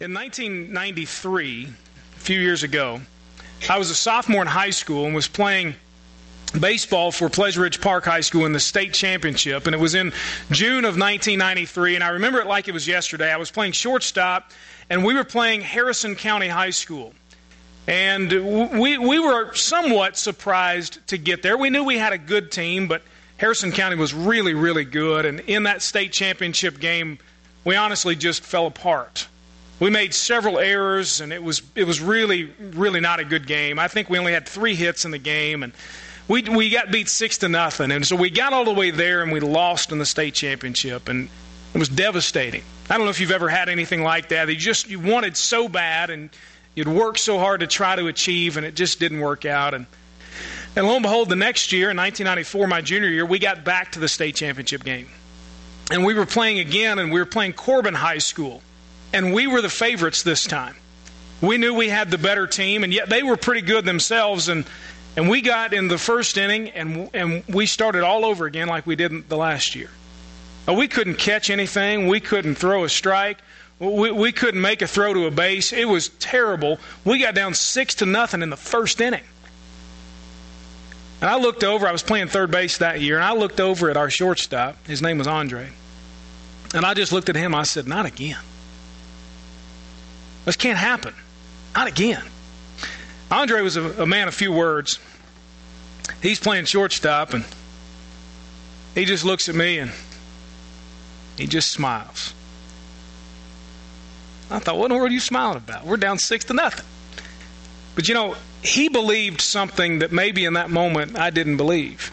In 1993, a few years ago, I was a sophomore in high school and was playing baseball for Pleasure Ridge Park High School in the state championship, and it was in June of 1993, and I remember it like it was yesterday. I was playing shortstop, and we were playing Harrison County High School, and we were somewhat surprised to get there. We knew we had a good team, but Harrison County was really, really good, and in that state championship game, we honestly just fell apart. We made several errors, and it was really, really not a good game. I think we only had 3 hits in the game, and we got beat 6-0. And so we got all the way there, and we lost in the state championship, and it was devastating. I don't know if you've ever had anything like that. You wanted so bad, and you'd worked so hard to try to achieve, and it just didn't work out. And lo and behold, the next year, in 1994, my junior year, we got back to the state championship game. And we were playing again, and we were playing Corbin High School. And we were the favorites this time. We knew we had the better team, and yet they were pretty good themselves. And we got in the first inning, and we started all over again like we did the last year. We couldn't catch anything. We couldn't throw a strike. We couldn't make a throw to a base. It was terrible. We got down 6-0 in the first inning. And I looked over. I was playing third base that year, and I looked over at our shortstop. His name was Andre. And I just looked at him. I said, not again. This can't happen. Not again. Andre was a man of few words. He's playing shortstop, and he just looks at me, and he just smiles. I thought, what in the world are you smiling about? We're down 6-0. But, he believed something that maybe in that moment I didn't believe.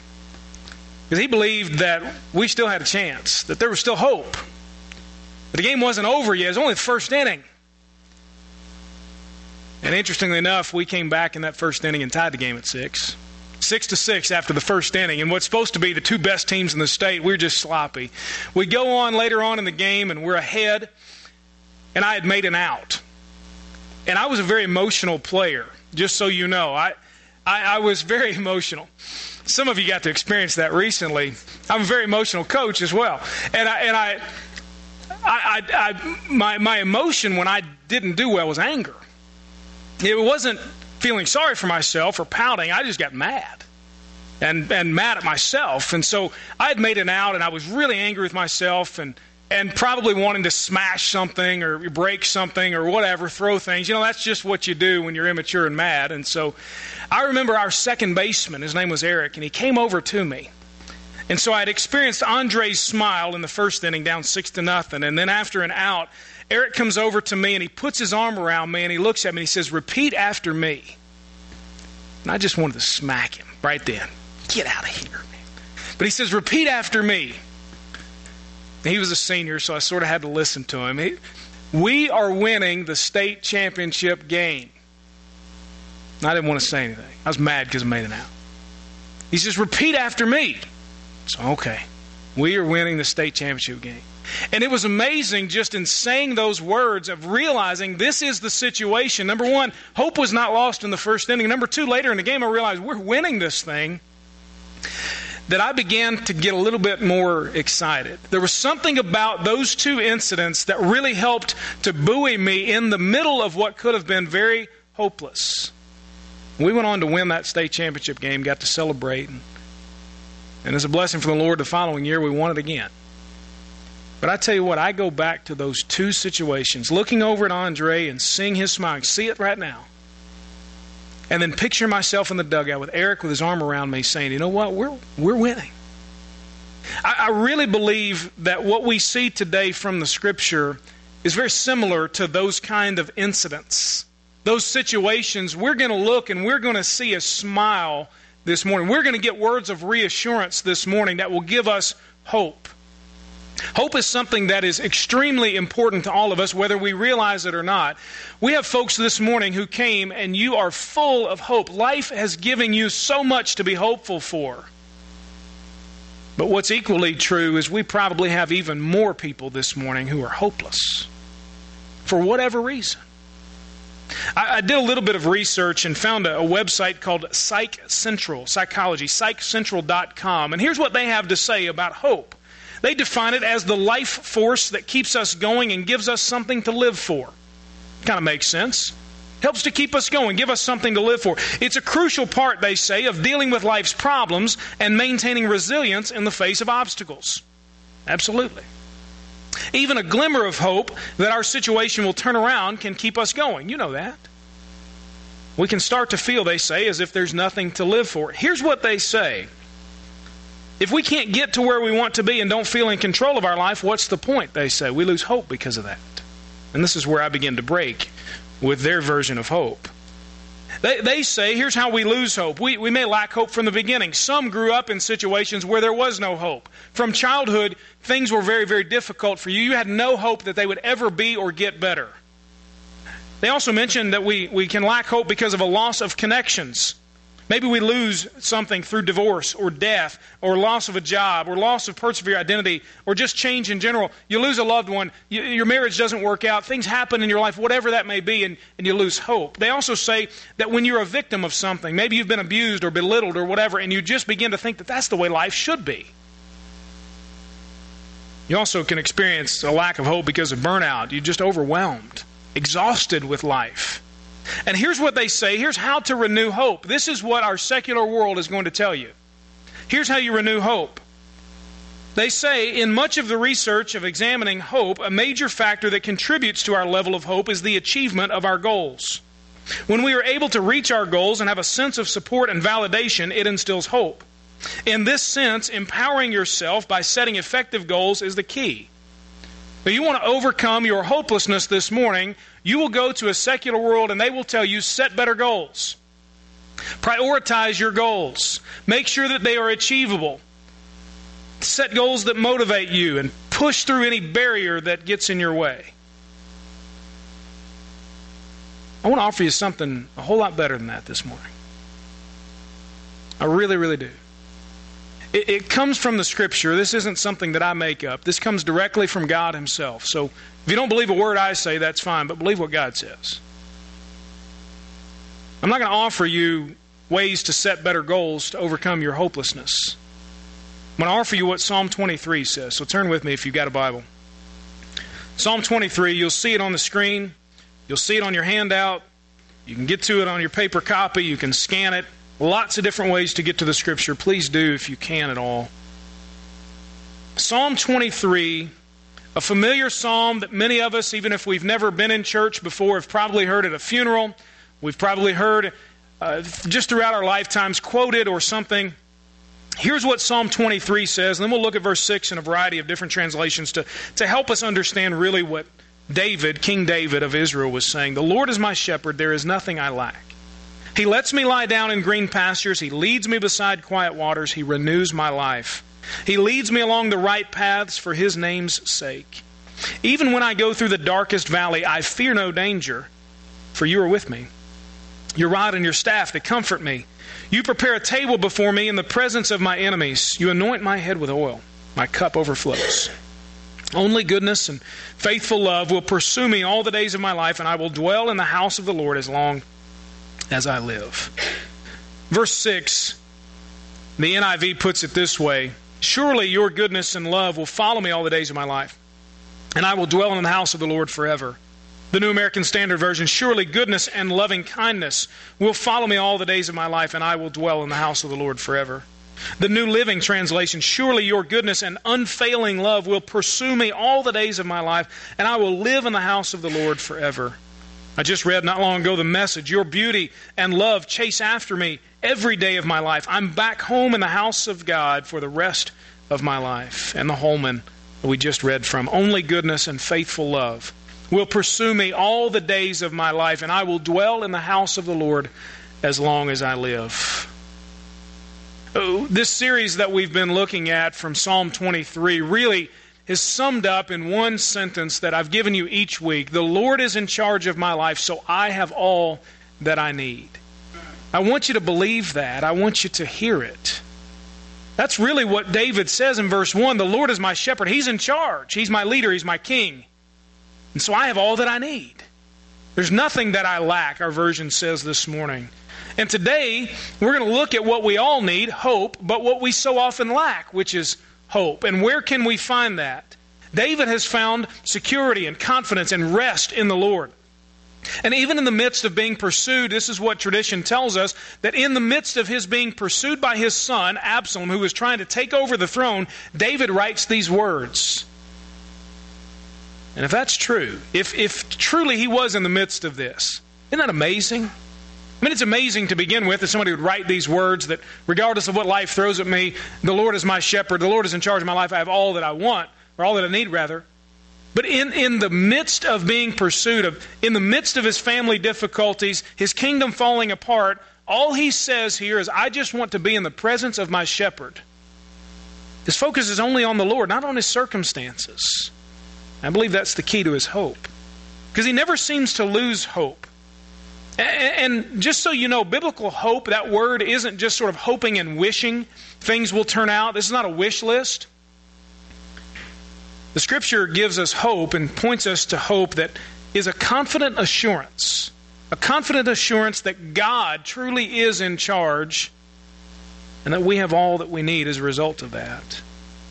Because he believed that we still had a chance, that there was still hope. But the game wasn't over yet. It was only the first inning. And interestingly enough, we came back in that first inning and tied the game at 6. 6-6 after the first inning. And what's supposed to be the 2 best teams in the state, we're just sloppy. We go on later on in the game, and we're ahead. And I had made an out. And I was a very emotional player, just so you know. I was very emotional. Some of you got to experience that recently. I'm a very emotional coach as well. And my emotion when I didn't do well was anger. It wasn't feeling sorry for myself or pouting. I just got mad and mad at myself. And so I had made an out, and I was really angry with myself and probably wanting to smash something or break something or whatever, throw things. That's just what you do when you're immature and mad. And so I remember our second baseman, his name was Eric, and he came over to me. And so I had experienced Andre's smile in the first inning, down 6-0. And then after an out, Eric comes over to me, and he puts his arm around me, and he looks at me, and he says, repeat after me. And I just wanted to smack him right then. Get out of here, man. But he says, repeat after me. And he was a senior, so I sort of had to listen to him. We are winning the state championship game. And I didn't want to say anything. I was mad because I made an out. He says, repeat after me. So, okay, we are winning the state championship game. And it was amazing just in saying those words of realizing this is the situation. Number one, hope was not lost in the first inning. Number two, later in the game, I realized we're winning this thing, that I began to get a little bit more excited. There was something about those 2 incidents that really helped to buoy me in the middle of what could have been very hopeless. We went on to win that state championship game, got to celebrate. And as a blessing from the Lord, the following year we won it again. But I tell you what, I go back to those 2 situations, looking over at Andre and seeing his smile. I can see it right now. And then picture myself in the dugout with Eric with his arm around me saying, you know what, we're winning. I really believe that what we see today from the Scripture is very similar to those kind of incidents. Those situations, we're going to look and we're going to see a smile this morning. We're going to get words of reassurance this morning that will give us hope. Hope is something that is extremely important to all of us, whether we realize it or not. We have folks this morning who came, and you are full of hope. Life has given you so much to be hopeful for. But what's equally true is we probably have even more people this morning who are hopeless for whatever reason. I did a little bit of research and found a website called Psych Central, psychology, psychcentral.com. And here's what they have to say about hope. They define it as the life force that keeps us going and gives us something to live for. Kind of makes sense. Helps to keep us going, give us something to live for. It's a crucial part, they say, of dealing with life's problems and maintaining resilience in the face of obstacles. Absolutely. Even a glimmer of hope that our situation will turn around can keep us going. You know that. We can start to feel, they say, as if there's nothing to live for. Here's what they say. If we can't get to where we want to be and don't feel in control of our life, what's the point, they say? We lose hope because of that. And this is where I begin to break with their version of hope. They say, here's how we lose hope. We may lack hope from the beginning. Some grew up in situations where there was no hope. From childhood, things were very, very difficult for you. You had no hope that they would ever be or get better. They also mentioned that we can lack hope because of a loss of connections. Maybe we lose something through divorce or death or loss of a job or loss of persevere identity or just change in general. You lose a loved one. Your marriage doesn't work out. Things happen in your life, whatever that may be, and you lose hope. They also say that when you're a victim of something, maybe you've been abused or belittled or whatever, and you just begin to think that that's the way life should be. You also can experience a lack of hope because of burnout. You're just overwhelmed, exhausted with life. And here's what they say. Here's how to renew hope. This is what our secular world is going to tell you. Here's how you renew hope. They say, in much of the research of examining hope, a major factor that contributes to our level of hope is the achievement of our goals. When we are able to reach our goals and have a sense of support and validation, it instills hope. In this sense, empowering yourself by setting effective goals is the key. If you want to overcome your hopelessness this morning, you will go to a secular world and they will tell you, set better goals. Prioritize your goals. Make sure that they are achievable. Set goals that motivate you and push through any barrier that gets in your way. I want to offer you something a whole lot better than that this morning. I really, really do. It comes from the Scripture. This isn't something that I make up. This comes directly from God Himself. So if you don't believe a word I say, that's fine, but believe what God says. I'm not going to offer you ways to set better goals to overcome your hopelessness. I'm going to offer you what Psalm 23 says. So turn with me if you've got a Bible. Psalm 23, you'll see it on the screen. You'll see it on your handout. You can get to it on your paper copy. You can scan it. Lots of different ways to get to the Scripture. Please do if you can at all. Psalm 23, a familiar psalm that many of us, even if we've never been in church before, have probably heard at a funeral. We've probably heard just throughout our lifetimes quoted or something. Here's what Psalm 23 says, and then we'll look at verse 6 in a variety of different translations to help us understand really what David, King David of Israel, was saying. The Lord is my shepherd, there is nothing I lack. He lets me lie down in green pastures. He leads me beside quiet waters. He renews my life. He leads me along the right paths for His name's sake. Even when I go through the darkest valley, I fear no danger, for You are with me. Your rod and Your staff, they comfort me. You prepare a table before me in the presence of my enemies. You anoint my head with oil. My cup overflows. Only goodness and faithful love will pursue me all the days of my life, and I will dwell in the house of the Lord as long as I live. Verse 6, the NIV puts it this way, surely Your goodness and love will follow me all the days of my life, and I will dwell in the house of the Lord forever. The New American Standard Version, surely goodness and loving kindness will follow me all the days of my life, and I will dwell in the house of the Lord forever. The New Living Translation, surely Your goodness and unfailing love will pursue me all the days of my life, and I will live in the house of the Lord forever. I just read not long ago the Message, Your beauty and love chase after me every day of my life. I'm back home in the house of God for the rest of my life. And the Holman that we just read from, only goodness and faithful love will pursue me all the days of my life, and I will dwell in the house of the Lord as long as I live. Oh, this series that we've been looking at from Psalm 23 really is summed up in one sentence that I've given you each week. The Lord is in charge of my life, so I have all that I need. I want you to believe that. I want you to hear it. That's really what David says in verse 1. The Lord is my shepherd. He's in charge. He's my leader. He's my king. And so I have all that I need. There's nothing that I lack, our version says this morning. And today, we're going to look at what we all need, hope, but what we so often lack, which is hope. And where can we find that? David has found security and confidence and rest in the Lord. And even in the midst of being pursued, this is what tradition tells us, that in the midst of his being pursued by his son, Absalom, who was trying to take over the throne, David writes these words. And if that's true, if truly he was in the midst of this, isn't that amazing? I mean, it's amazing to begin with that somebody would write these words that regardless of what life throws at me, the Lord is my shepherd, the Lord is in charge of my life, I have all that I want, or all that I need, rather. But in the midst of being pursued, in the midst of his family difficulties, his kingdom falling apart, all he says here is, I just want to be in the presence of my shepherd. His focus is only on the Lord, not on his circumstances. I believe that's the key to his hope, because he never seems to lose hope. And just so you know, biblical hope, that word isn't just sort of hoping and wishing things will turn out. This is not a wish list. The Scripture gives us hope and points us to hope that is a confident assurance that God truly is in charge and that we have all that we need as a result of that.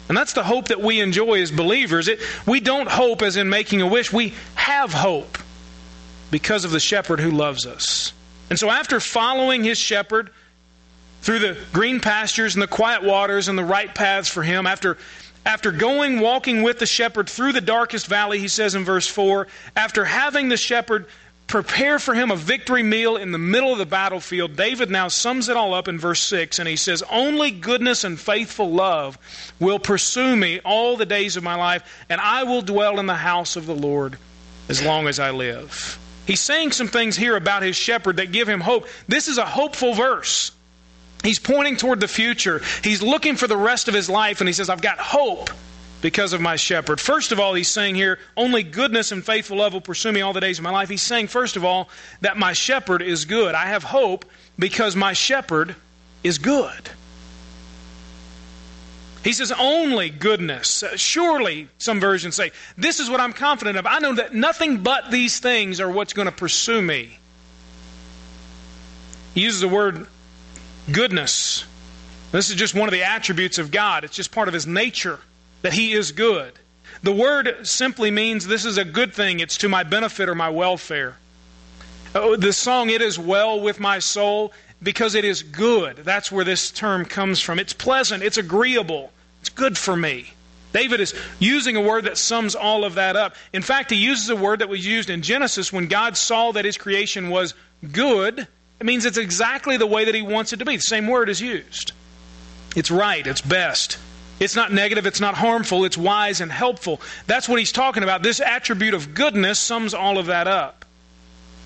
And that's the hope that we enjoy as believers. We don't hope as in making a wish. We have hope because of the shepherd who loves us. And so after following his shepherd through the green pastures and the quiet waters and the right paths for him, after going, walking with the shepherd through the darkest valley, he says in verse 4, after having the shepherd prepare for him a victory meal in the middle of the battlefield, David now sums it all up in verse 6, and he says, only goodness and faithful love will pursue me all the days of my life, and I will dwell in the house of the Lord as long as I live. He's saying some things here about his shepherd that give him hope. This is a hopeful verse. He's pointing toward the future. He's looking for the rest of his life, and he says, I've got hope because of my shepherd. First of all, he's saying here, only goodness and faithful love will pursue me all the days of my life. He's saying, first of all, that my shepherd is good. I have hope because my shepherd is good. He says, only goodness. Surely, some versions say, this is what I'm confident of. I know that nothing but these things are what's going to pursue me. He uses the word goodness. This is just one of the attributes of God. It's just part of his nature that he is good. The word simply means this is a good thing. It's to my benefit or my welfare. Oh, the song, It Is Well With My Soul, because it is good. That's where this term comes from. It's pleasant. It's agreeable. It's good for me. David is using a word that sums all of that up. In fact, he uses a word that was used in Genesis when God saw that his creation was good. It means it's exactly the way that he wants it to be. The same word is used. It's right. It's best. It's not negative. It's not harmful. It's wise and helpful. That's what he's talking about. This attribute of goodness sums all of that up.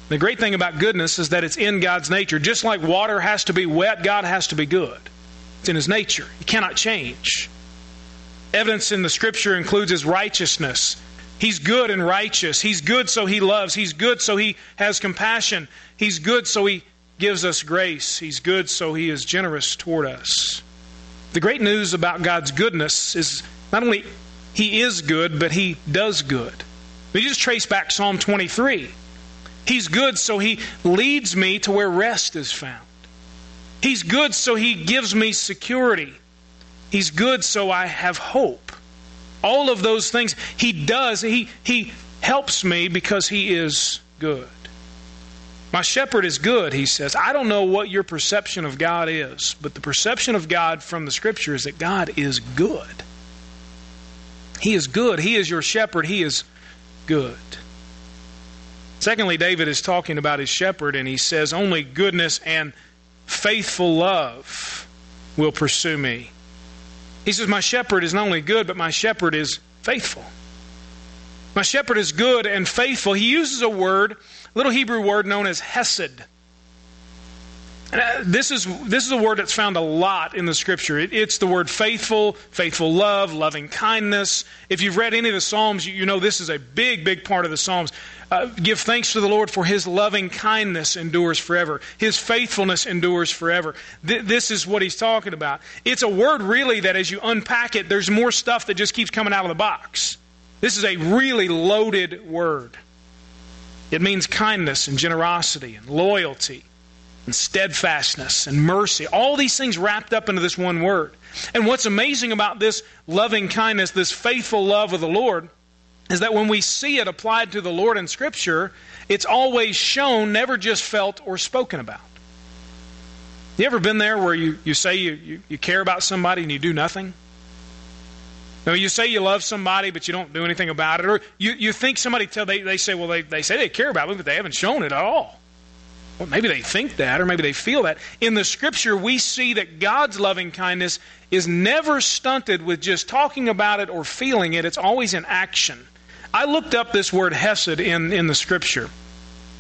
The great thing about goodness is that it's in God's nature. Just like water has to be wet, God has to be good. It's in his nature. He cannot change. Evidence in the Scripture includes his righteousness. He's good and righteous. He's good so he loves. He's good so he has compassion. He's good so he gives us grace. He's good, so he is generous toward us. The great news about God's goodness is not only he is good, but he does good. We just trace back Psalm 23. He's good, so he leads me to where rest is found. He's good, so he gives me security. He's good, so I have hope. All of those things he does. He helps me because he is good. My shepherd is good, he says. I don't know what your perception of God is, but the perception of God from the Scripture is that God is good. He is good. He is your shepherd. He is good. Secondly, David is talking about his shepherd, and he says, only goodness and faithful love will pursue me. He says, my shepherd is not only good, but my shepherd is faithful. My shepherd is good and faithful. He uses a word, a little Hebrew word known as hesed. And this is a word that's found a lot in the Scripture. It's the word faithful, faithful love, loving kindness. If you've read any of the Psalms, you know this is a big, big part of the Psalms. Give thanks to the Lord for his loving kindness endures forever. His faithfulness endures forever. This is what he's talking about. It's a word really that as you unpack it, there's more stuff that just keeps coming out of the box. This is a really loaded word. It means kindness and generosity and loyalty and steadfastness and mercy. All these things wrapped up into this one word. And what's amazing about this loving kindness, this faithful love of the Lord, is that when we see it applied to the Lord in Scripture, it's always shown, never just felt or spoken about. You ever been there where you say you care about somebody and you do nothing? No, you say you love somebody, but you don't do anything about it. Or you think somebody, they say, well, they say they care about me, but they haven't shown it at all. Well, maybe they think that, or maybe they feel that. In the Scripture, we see that God's loving kindness is never stunted with just talking about it or feeling it. It's always in action. I looked up this word hesed in the Scripture,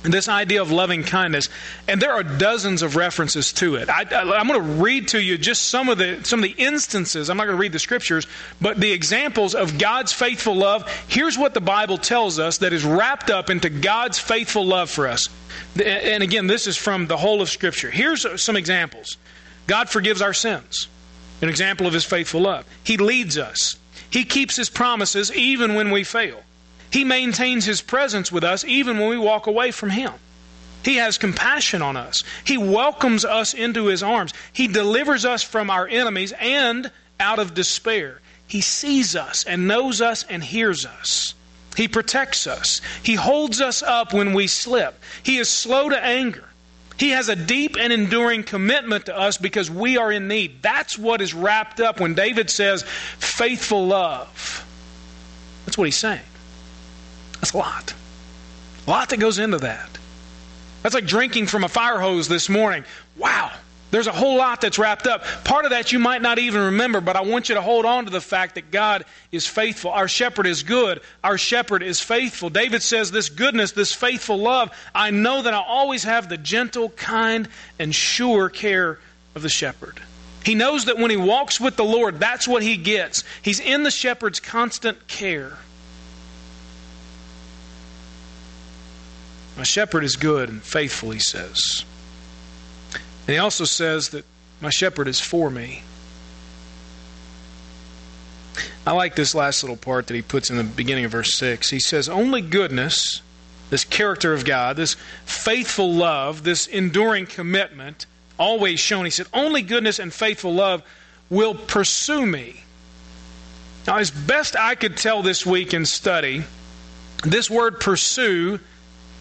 and this idea of loving kindness, and there are dozens of references to it. I'm going to read to you just some of the instances. I'm not going to read the Scriptures, but the examples of God's faithful love. Here's what the Bible tells us that is wrapped up into God's faithful love for us. And again, this is from the whole of Scripture. Here's some examples. God forgives our sins, an example of His faithful love. He leads us. He keeps His promises even when we fail. He maintains His presence with us even when we walk away from Him. He has compassion on us. He welcomes us into His arms. He delivers us from our enemies and out of despair. He sees us and knows us and hears us. He protects us. He holds us up when we slip. He is slow to anger. He has a deep and enduring commitment to us because we are in need. That's what is wrapped up when David says, faithful love. That's what he's saying. That's a lot. A lot that goes into that. That's like drinking from a fire hose this morning. Wow. There's a whole lot that's wrapped up. Part of that you might not even remember, but I want you to hold on to the fact that God is faithful. Our shepherd is good. Our shepherd is faithful. David says, this goodness, this faithful love, I know that I always have the gentle, kind, and sure care of the shepherd. He knows that when he walks with the Lord, that's what he gets. He's in the shepherd's constant care. My shepherd is good and faithful, he says. And he also says that my shepherd is for me. I like this last little part that he puts in the beginning of verse 6. He says, only goodness, this character of God, this faithful love, this enduring commitment, always shown. He said, only goodness and faithful love will pursue me. Now, as best I could tell this week in study, this word pursue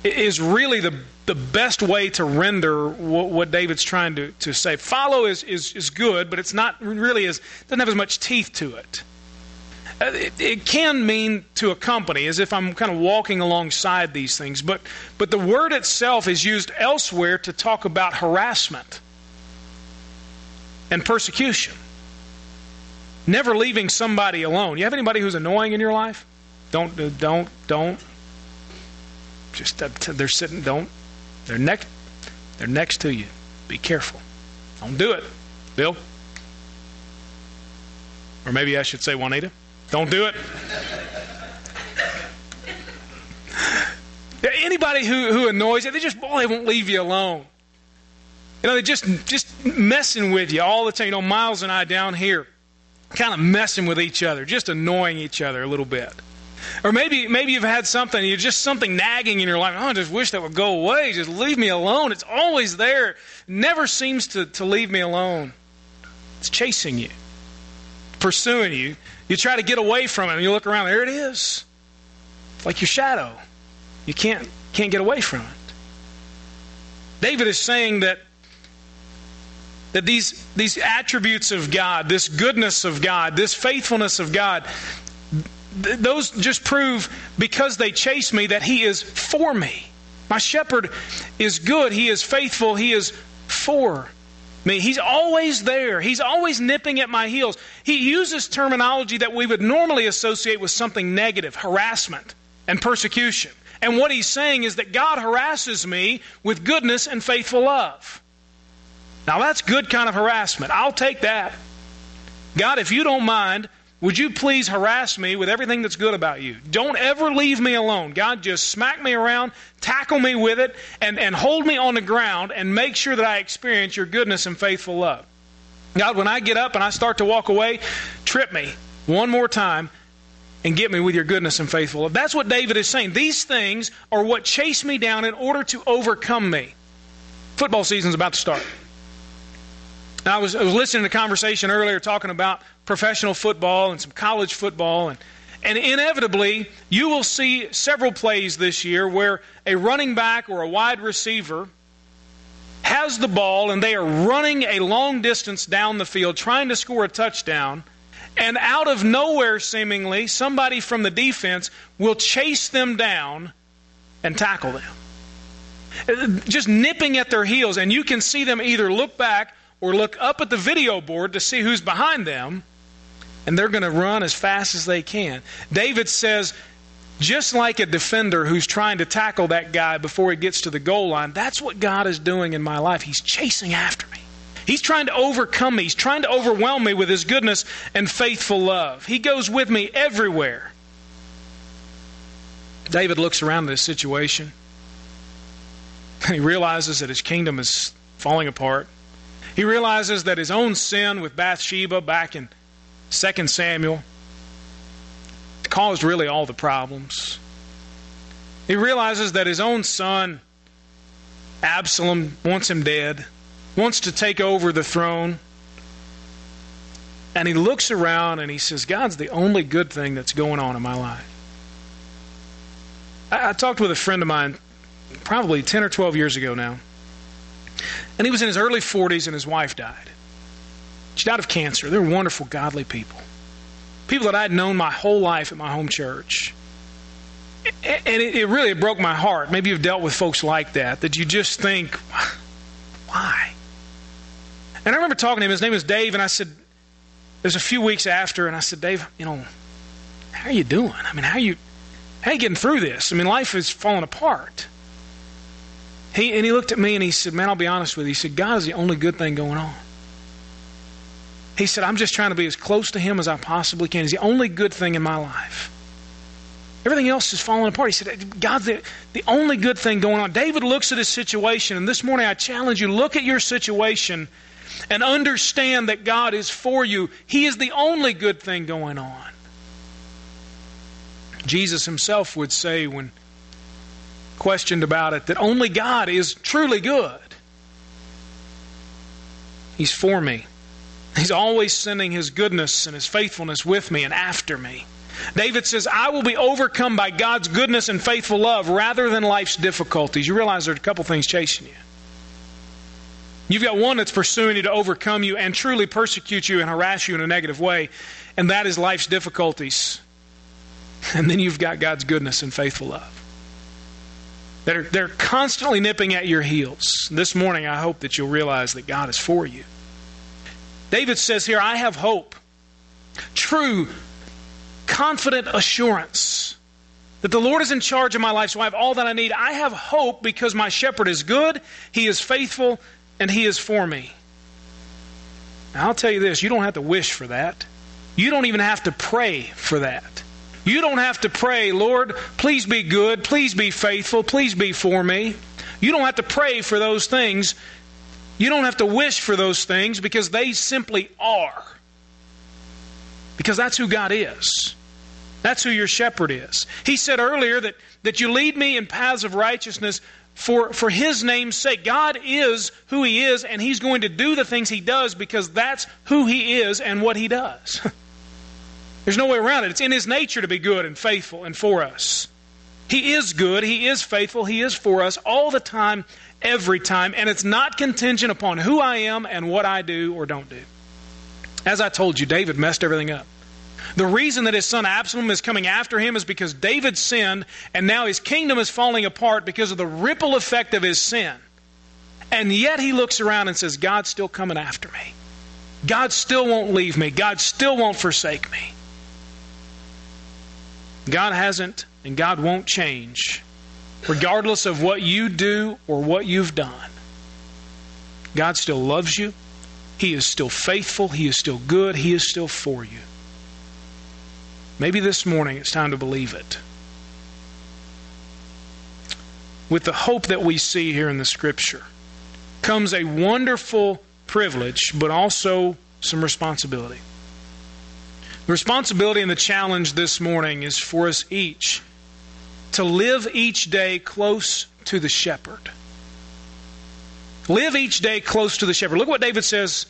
is really the best way to render what David's trying to say. Follow is good, but it's not really doesn't have as much teeth to it. It can mean to accompany, as if I'm kind of walking alongside these things, but the word itself is used elsewhere to talk about harassment and persecution. Never leaving somebody alone. You have anybody who's annoying in your life? Don't. Just they're sitting. Don't. They're next to you. Be careful. Don't do it, Bill. Or maybe I should say, Juanita, don't do it. Anybody who annoys you, they won't leave you alone. You know, they're just messing with you all the time. You know, Miles and I down here, kind of messing with each other, just annoying each other a little bit. Or maybe you've had something, you're just something nagging in your life. Oh, I just wish that would go away. Just leave me alone. It's always there. Never seems to leave me alone. It's chasing you, pursuing you. You try to get away from it, and you look around. There it is. It's like your shadow. You can't get away from it. David is saying that these attributes of God, this goodness of God, this faithfulness of God, those just prove, because they chase me, that He is for me. My shepherd is good. He is faithful. He is for me. He's always there. He's always nipping at my heels. He uses terminology that we would normally associate with something negative, harassment and persecution. And what he's saying is that God harasses me with goodness and faithful love. Now that's good kind of harassment. I'll take that. God, if you don't mind, would you please harass me with everything that's good about you? Don't ever leave me alone. God, just smack me around, tackle me with it, and hold me on the ground and make sure that I experience your goodness and faithful love. God, when I get up and I start to walk away, trip me one more time and get me with your goodness and faithful love. That's what David is saying. These things are what chase me down in order to overcome me. Football season's about to start. Now, I was listening to a conversation earlier talking about professional football and some college football, and And inevitably, you will see several plays this year where a running back or a wide receiver has the ball and they are running a long distance down the field trying to score a touchdown, and out of nowhere seemingly, somebody from the defense will chase them down and tackle them. Just nipping at their heels, and you can see them either look back or look up at the video board to see who's behind them, and they're going to run as fast as they can. David says, just like a defender who's trying to tackle that guy before he gets to the goal line, that's what God is doing in my life. He's chasing after me. He's trying to overcome me. He's trying to overwhelm me with His goodness and faithful love. He goes with me everywhere. David looks around at his situation, and he realizes that his kingdom is falling apart. He realizes that his own sin with Bathsheba back in 2 Samuel caused really all the problems. He realizes that his own son, Absalom, wants him dead, wants to take over the throne. And he looks around and he says, God's the only good thing that's going on in my life. I talked with a friend of mine probably 10 or 12 years ago now. And he was in his early 40s and his wife died. She died of cancer. They're wonderful, godly people. People that I had known my whole life at my home church. And it really broke my heart. Maybe you've dealt with folks like that you just think, why? And I remember talking to him. His name was Dave. And I said, there's a few weeks after, and I said, Dave, how are you doing? I mean, how are you getting through this? I mean, life is falling apart. He looked at me and he said, man, I'll be honest with you. He said, God is the only good thing going on. He said, I'm just trying to be as close to Him as I possibly can. He's the only good thing in my life. Everything else is falling apart. He said, God's the only good thing going on. David looks at his situation, and this morning I challenge you, look at your situation and understand that God is for you. He is the only good thing going on. Jesus Himself would say when questioned about it, that only God is truly good. He's for me. He's always sending His goodness and His faithfulness with me and after me. David says, I will be overcome by God's goodness and faithful love rather than life's difficulties. You realize there are a couple things chasing you. You've got one that's pursuing you to overcome you and truly persecute you and harass you in a negative way, and that is life's difficulties. And then you've got God's goodness and faithful love. They're constantly nipping at your heels. This morning, I hope that you'll realize that God is for you. David says here, I have hope, true, confident assurance that the Lord is in charge of my life, so I have all that I need. I have hope because my shepherd is good, He is faithful, and He is for me. Now, I'll tell you this, you don't have to wish for that. You don't even have to pray for that. You don't have to pray, Lord, please be good, please be faithful, please be for me. You don't have to pray for those things. You don't have to wish for those things because they simply are. Because that's who God is. That's who your shepherd is. He said earlier that you lead me in paths of righteousness for His name's sake. God is who He is, and He's going to do the things He does because that's who He is and what He does. There's no way around it. It's in His nature to be good and faithful and for us. He is good, He is faithful, He is for us all the time, every time, and it's not contingent upon who I am and what I do or don't do. As I told you, David messed everything up. The reason that his son Absalom is coming after him is because David sinned, and now his kingdom is falling apart because of the ripple effect of his sin. And yet he looks around and says, God's still coming after me. God still won't leave me. God still won't forsake me. God hasn't and God won't change. Regardless of what you do or what you've done, God still loves you. He is still faithful. He is still good. He is still for you. Maybe this morning it's time to believe it. With the hope that we see here in the Scripture comes a wonderful privilege, but also some responsibility. The responsibility and the challenge this morning is for us each to live each day close to the shepherd. Live each day close to the shepherd. Look what David says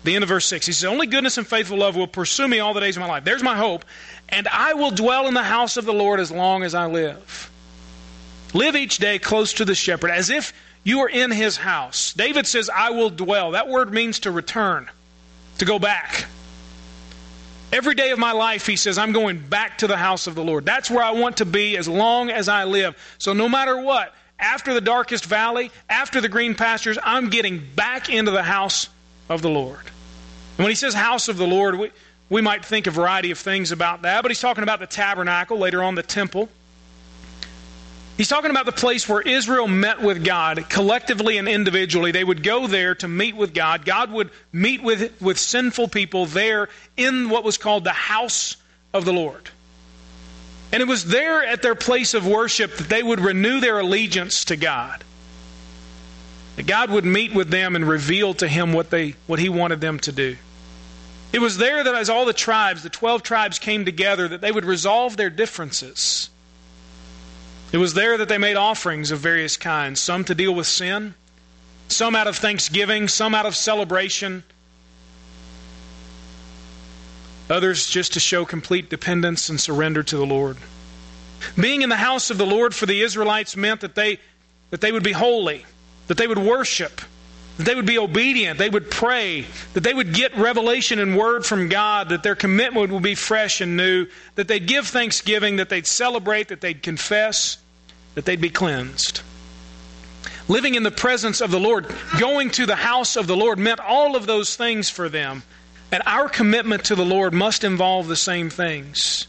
at the end of verse 6. He says, only goodness and faithful love will pursue me all the days of my life. There's my hope. and I will dwell in the house of the Lord as long as I live. Live each day close to the shepherd, as if you are in his house. David says, I will dwell. That word means to return, to go back. Every day of my life, he says, I'm going back to the house of the Lord. That's where I want to be as long as I live. So no matter what, after the darkest valley, after the green pastures, I'm getting back into the house of the Lord. And when he says house of the Lord, we might think a variety of things about that, but he's talking about the tabernacle, later on the temple. He's talking about the place where Israel met with God, collectively and individually. They would go there to meet with God. God would meet with sinful people there in what was called the house of the Lord. And it was there at their place of worship that they would renew their allegiance to God. That God would meet with them and reveal to him what he wanted them to do. It was there that as all the tribes, the 12 tribes came together, that they would resolve their differences. It was there that they made offerings of various kinds, some to deal with sin, some out of thanksgiving, some out of celebration, others just to show complete dependence and surrender to the Lord. Being in the house of the Lord for the Israelites meant that they would be holy, that they would worship, that they would be obedient, they would pray, that they would get revelation and word from God, that their commitment would be fresh and new, that they'd give thanksgiving, that they'd celebrate, that they'd confess, that they'd be cleansed. Living in the presence of the Lord, going to the house of the Lord meant all of those things for them. And our commitment to the Lord must involve the same things.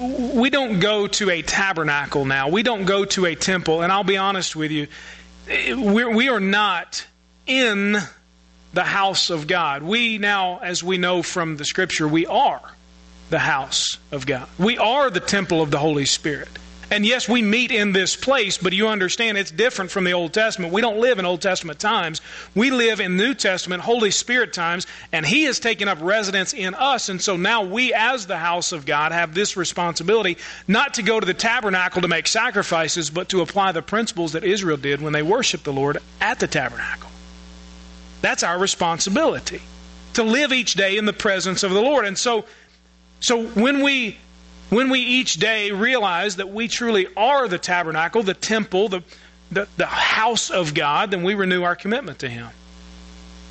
We don't go to a tabernacle now. We don't go to a temple. And I'll be honest with you, we are not in the house of God. We now, as we know from the Scripture, we are the house of God. We are the temple of the Holy Spirit. And yes, we meet in this place, but you understand it's different from the Old Testament. We don't live in Old Testament times. We live in New Testament, Holy Spirit times, and He has taken up residence in us. And so now we, as the house of God, have this responsibility not to go to the tabernacle to make sacrifices, but to apply the principles that Israel did when they worshiped the Lord at the tabernacle. That's our responsibility, to live each day in the presence of the Lord. And so when we each day realize that we truly are the tabernacle, the temple, the house of God, then we renew our commitment to Him.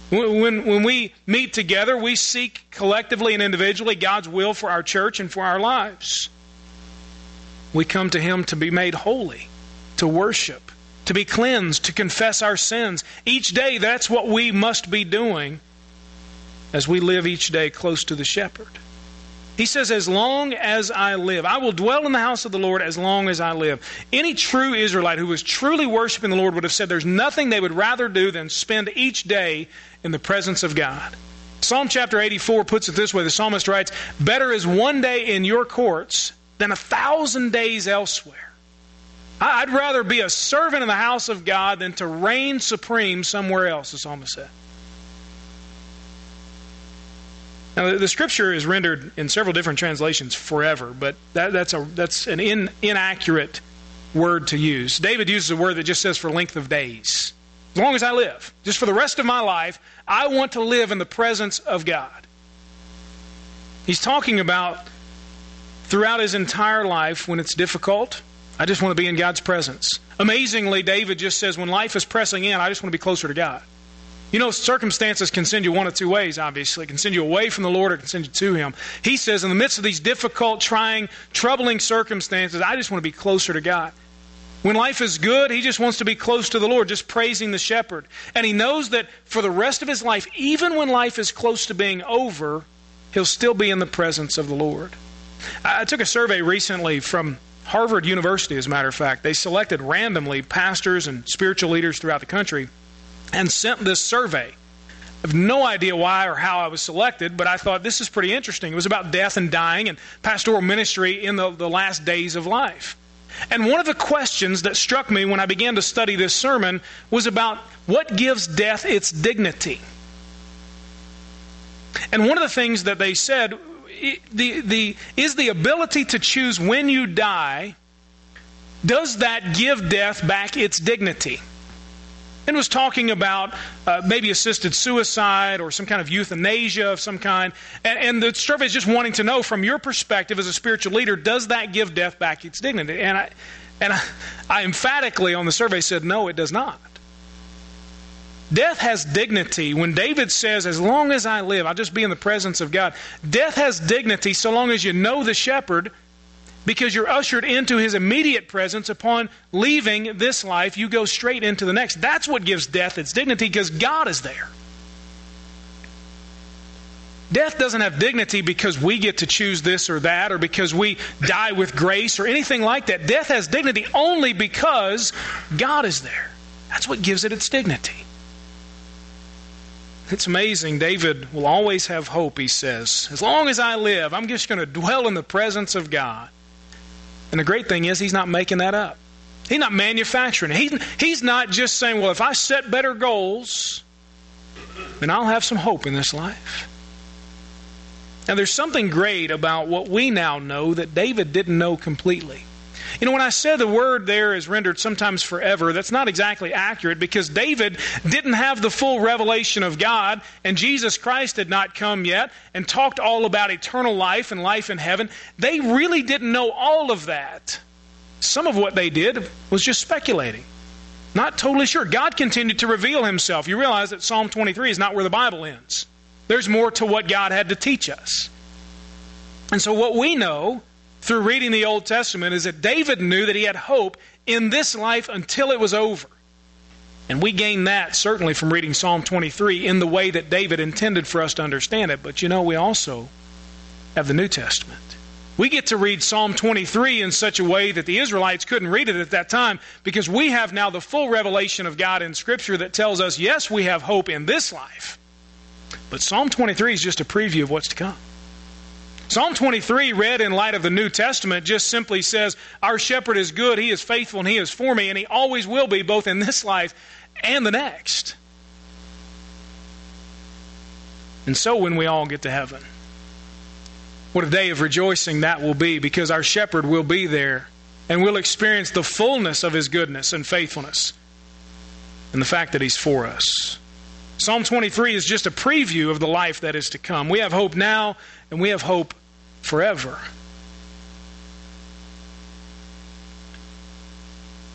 When we meet together, we seek collectively and individually God's will for our church and for our lives. We come to Him to be made holy, to worship, to be cleansed, to confess our sins. Each day, that's what we must be doing as we live each day close to the shepherd. He says, as long as I live, I will dwell in the house of the Lord as long as I live. Any true Israelite who was truly worshiping the Lord would have said there's nothing they would rather do than spend each day in the presence of God. Psalm chapter 84 puts it this way. The psalmist writes, better is one day in your courts than 1,000 days elsewhere. I'd rather be a servant in the house of God than to reign supreme somewhere else, the psalmist said. Now, the Scripture is rendered in several different translations forever, but that's an inaccurate word to use. David uses a word that just says for length of days. As long as I live, just for the rest of my life, I want to live in the presence of God. He's talking about throughout his entire life when it's difficult, I just want to be in God's presence. Amazingly, David just says when life is pressing in, I just want to be closer to God. You know, circumstances can send you one of two ways, obviously. It can send you away from the Lord or it can send you to Him. He says, in the midst of these difficult, trying, troubling circumstances, I just want to be closer to God. When life is good, he just wants to be close to the Lord, just praising the shepherd. And he knows that for the rest of his life, even when life is close to being over, he'll still be in the presence of the Lord. I took a survey recently from Harvard University, as a matter of fact. They selected randomly pastors and spiritual leaders throughout the country and sent this survey. I have no idea why or how I was selected, but I thought this is pretty interesting. It was about death and dying and pastoral ministry in the last days of life. And one of the questions that struck me when I began to study this sermon was about what gives death its dignity. And one of the things that they said is the ability to choose when you die, does that give death back its dignity? and was talking about maybe assisted suicide or some kind of euthanasia of some kind. And the survey is just wanting to know, from your perspective as a spiritual leader, does that give death back its dignity? And I emphatically on the survey said, no, it does not. Death has dignity. When David says, as long as I live, I'll just be in the presence of God. Death has dignity so long as you know the shepherd, because you're ushered into his immediate presence. Upon leaving this life, you go straight into the next. That's what gives death its dignity, because God is there. Death doesn't have dignity because we get to choose this or that, or because we die with grace or anything like that. Death has dignity only because God is there. That's what gives it its dignity. It's amazing. David will always have hope, he says. As long as I live, I'm just going to dwell in the presence of God. And the great thing is, he's not making that up. He's not manufacturing it. He's not just saying, well, if I set better goals, then I'll have some hope in this life. Now, there's something great about what we now know that David didn't know completely. You know, when I said the word there is rendered sometimes forever, that's not exactly accurate, because David didn't have the full revelation of God, and Jesus Christ had not come yet and talked all about eternal life and life in heaven. They really didn't know all of that. Some of what they did was just speculating. Not totally sure. God continued to reveal himself. You realize that Psalm 23 is not where the Bible ends. There's more to what God had to teach us. And so what we know through reading the Old Testament is that David knew that he had hope in this life until it was over. And we gain that certainly from reading Psalm 23 in the way that David intended for us to understand it. But you know, we also have the New Testament. We get to read Psalm 23 in such a way that the Israelites couldn't read it at that time, because we have now the full revelation of God in Scripture that tells us, yes, we have hope in this life. But Psalm 23 is just a preview of what's to come. Psalm 23, read in light of the New Testament, just simply says, our shepherd is good, he is faithful, and he is for me, and he always will be, both in this life and the next. And so when we all get to heaven, what a day of rejoicing that will be, because our shepherd will be there, and we'll experience the fullness of his goodness and faithfulness, and the fact that he's for us. Psalm 23 is just a preview of the life that is to come. We have hope now, and we have hope forever.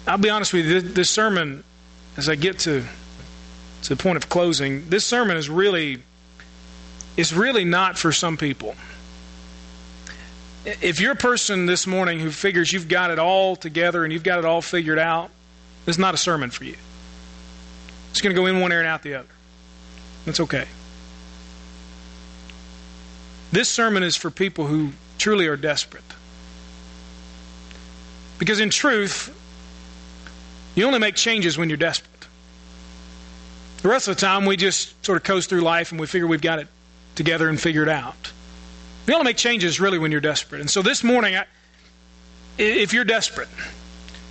I'll be honest with you, this sermon, as I get to the point of closing, this sermon is really not for some people. If you're a person this morning who figures you've got it all together and you've got it all figured out, this is not a sermon for you. It's going to go in one ear and out the other. That's okay. This sermon is for people who truly are desperate. Because in truth, you only make changes when you're desperate. The rest of the time, we just sort of coast through life and we figure we've got it together and figured out. You only make changes really when you're desperate. And so this morning, if you're desperate,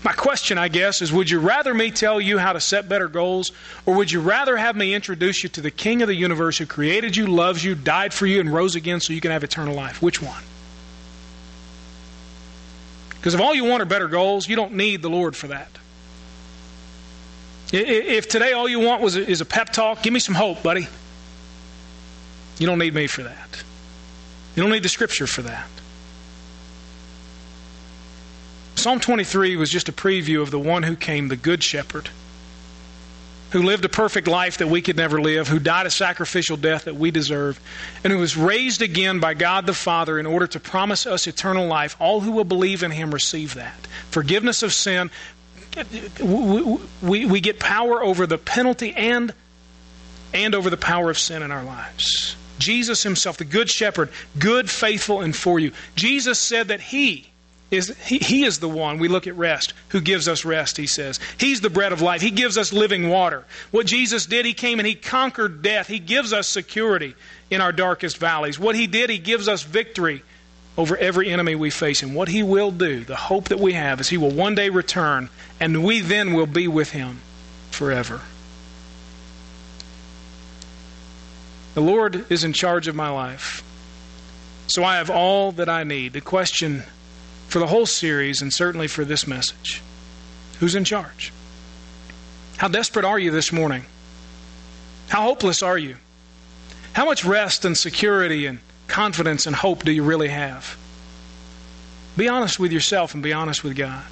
my question, I guess, is, would you rather me tell you how to set better goals, or would you rather have me introduce you to the King of the universe, who created you, loves you, died for you, and rose again so you can have eternal life? Which one? Because if all you want are better goals, you don't need the Lord for that. If today all you want is a pep talk, give me some hope, buddy. You don't need me for that. You don't need the Scripture for that. Psalm 23 was just a preview of the one who came, the Good Shepherd, who lived a perfect life that we could never live, who died a sacrificial death that we deserve, and who was raised again by God the Father in order to promise us eternal life. All who will believe in him receive that. Forgiveness of sin. We get power over the penalty and over the power of sin in our lives. Jesus himself, the Good Shepherd, good, faithful, and for you. Jesus said that he is the one we look at rest, who gives us rest, he says. He's the bread of life. He gives us living water. What Jesus did, he came and he conquered death. He gives us security in our darkest valleys. What he did, he gives us victory over every enemy we face. And what he will do, the hope that we have, is he will one day return, and we then will be with him forever. The Lord is in charge of my life, so I have all that I need. The question for the whole series, and certainly for this message: who's in charge? How desperate are you this morning? How hopeless are you? How much rest and security and confidence and hope do you really have? Be honest with yourself and be honest with God.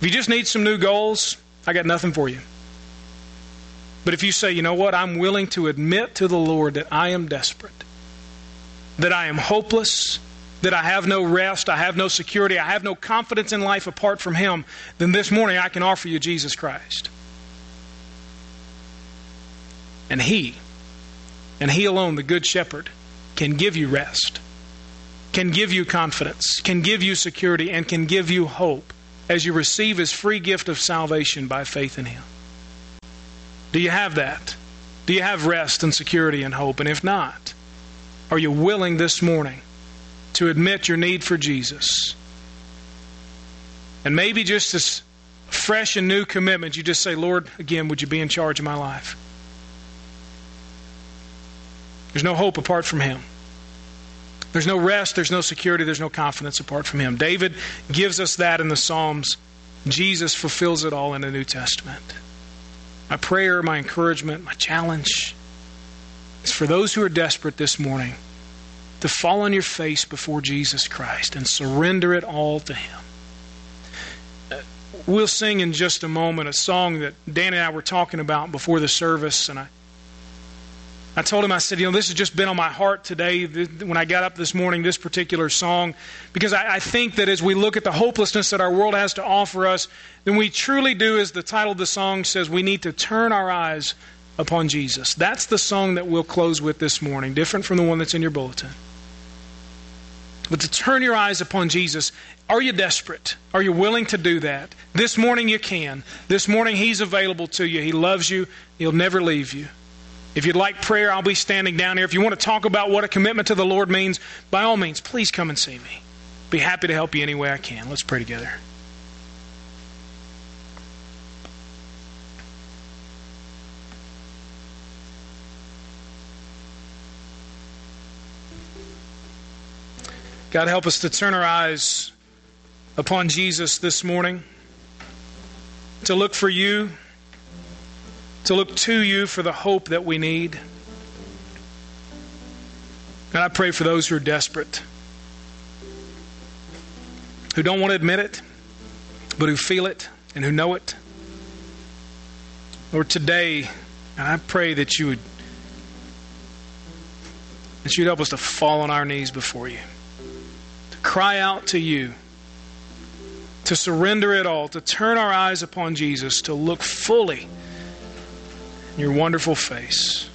If you just need some new goals, I got nothing for you. But if you say, you know what, I'm willing to admit to the Lord that I am desperate, that I am hopeless, that I have no rest, I have no security, I have no confidence in life apart from Him, then this morning I can offer you Jesus Christ. And He alone, the Good Shepherd, can give you rest, can give you confidence, can give you security, and can give you hope as you receive His free gift of salvation by faith in Him. Do you have that? Do you have rest and security and hope? And if not, are you willing this morning to admit your need for Jesus? And maybe just this fresh and new commitment, you just say, Lord, again, would you be in charge of my life? There's no hope apart from Him. There's no rest, there's no security, there's no confidence apart from Him. David gives us that in the Psalms. Jesus fulfills it all in the New Testament. My prayer, my encouragement, my challenge is for those who are desperate this morning to fall on your face before Jesus Christ and surrender it all to Him. We'll sing in just a moment a song that Dan and I were talking about before the service, and I told him, I said, you know, this has just been on my heart today when I got up this morning, this particular song, because I think that as we look at the hopelessness that our world has to offer us, then we truly do, as the title of the song says, we need to turn our eyes upon Jesus. That's the song that we'll close with this morning, different from the one that's in your bulletin. But to turn your eyes upon Jesus, are you desperate? Are you willing to do that? This morning you can. This morning He's available to you. He loves you. He'll never leave you. If you'd like prayer, I'll be standing down here. If you want to talk about what a commitment to the Lord means, by all means, please come and see me. Be happy to help you any way I can. Let's pray together. God, help us to turn our eyes upon Jesus this morning, to look for You, to look to You for the hope that we need. And I pray for those who are desperate, who don't want to admit it, but who feel it and who know it. Lord, today, and I pray that you'd help us to fall on our knees before You, to cry out to You, to surrender it all, to turn our eyes upon Jesus, to look fully in Your wonderful face.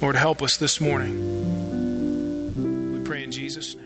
Lord, help us this morning. We pray in Jesus' name.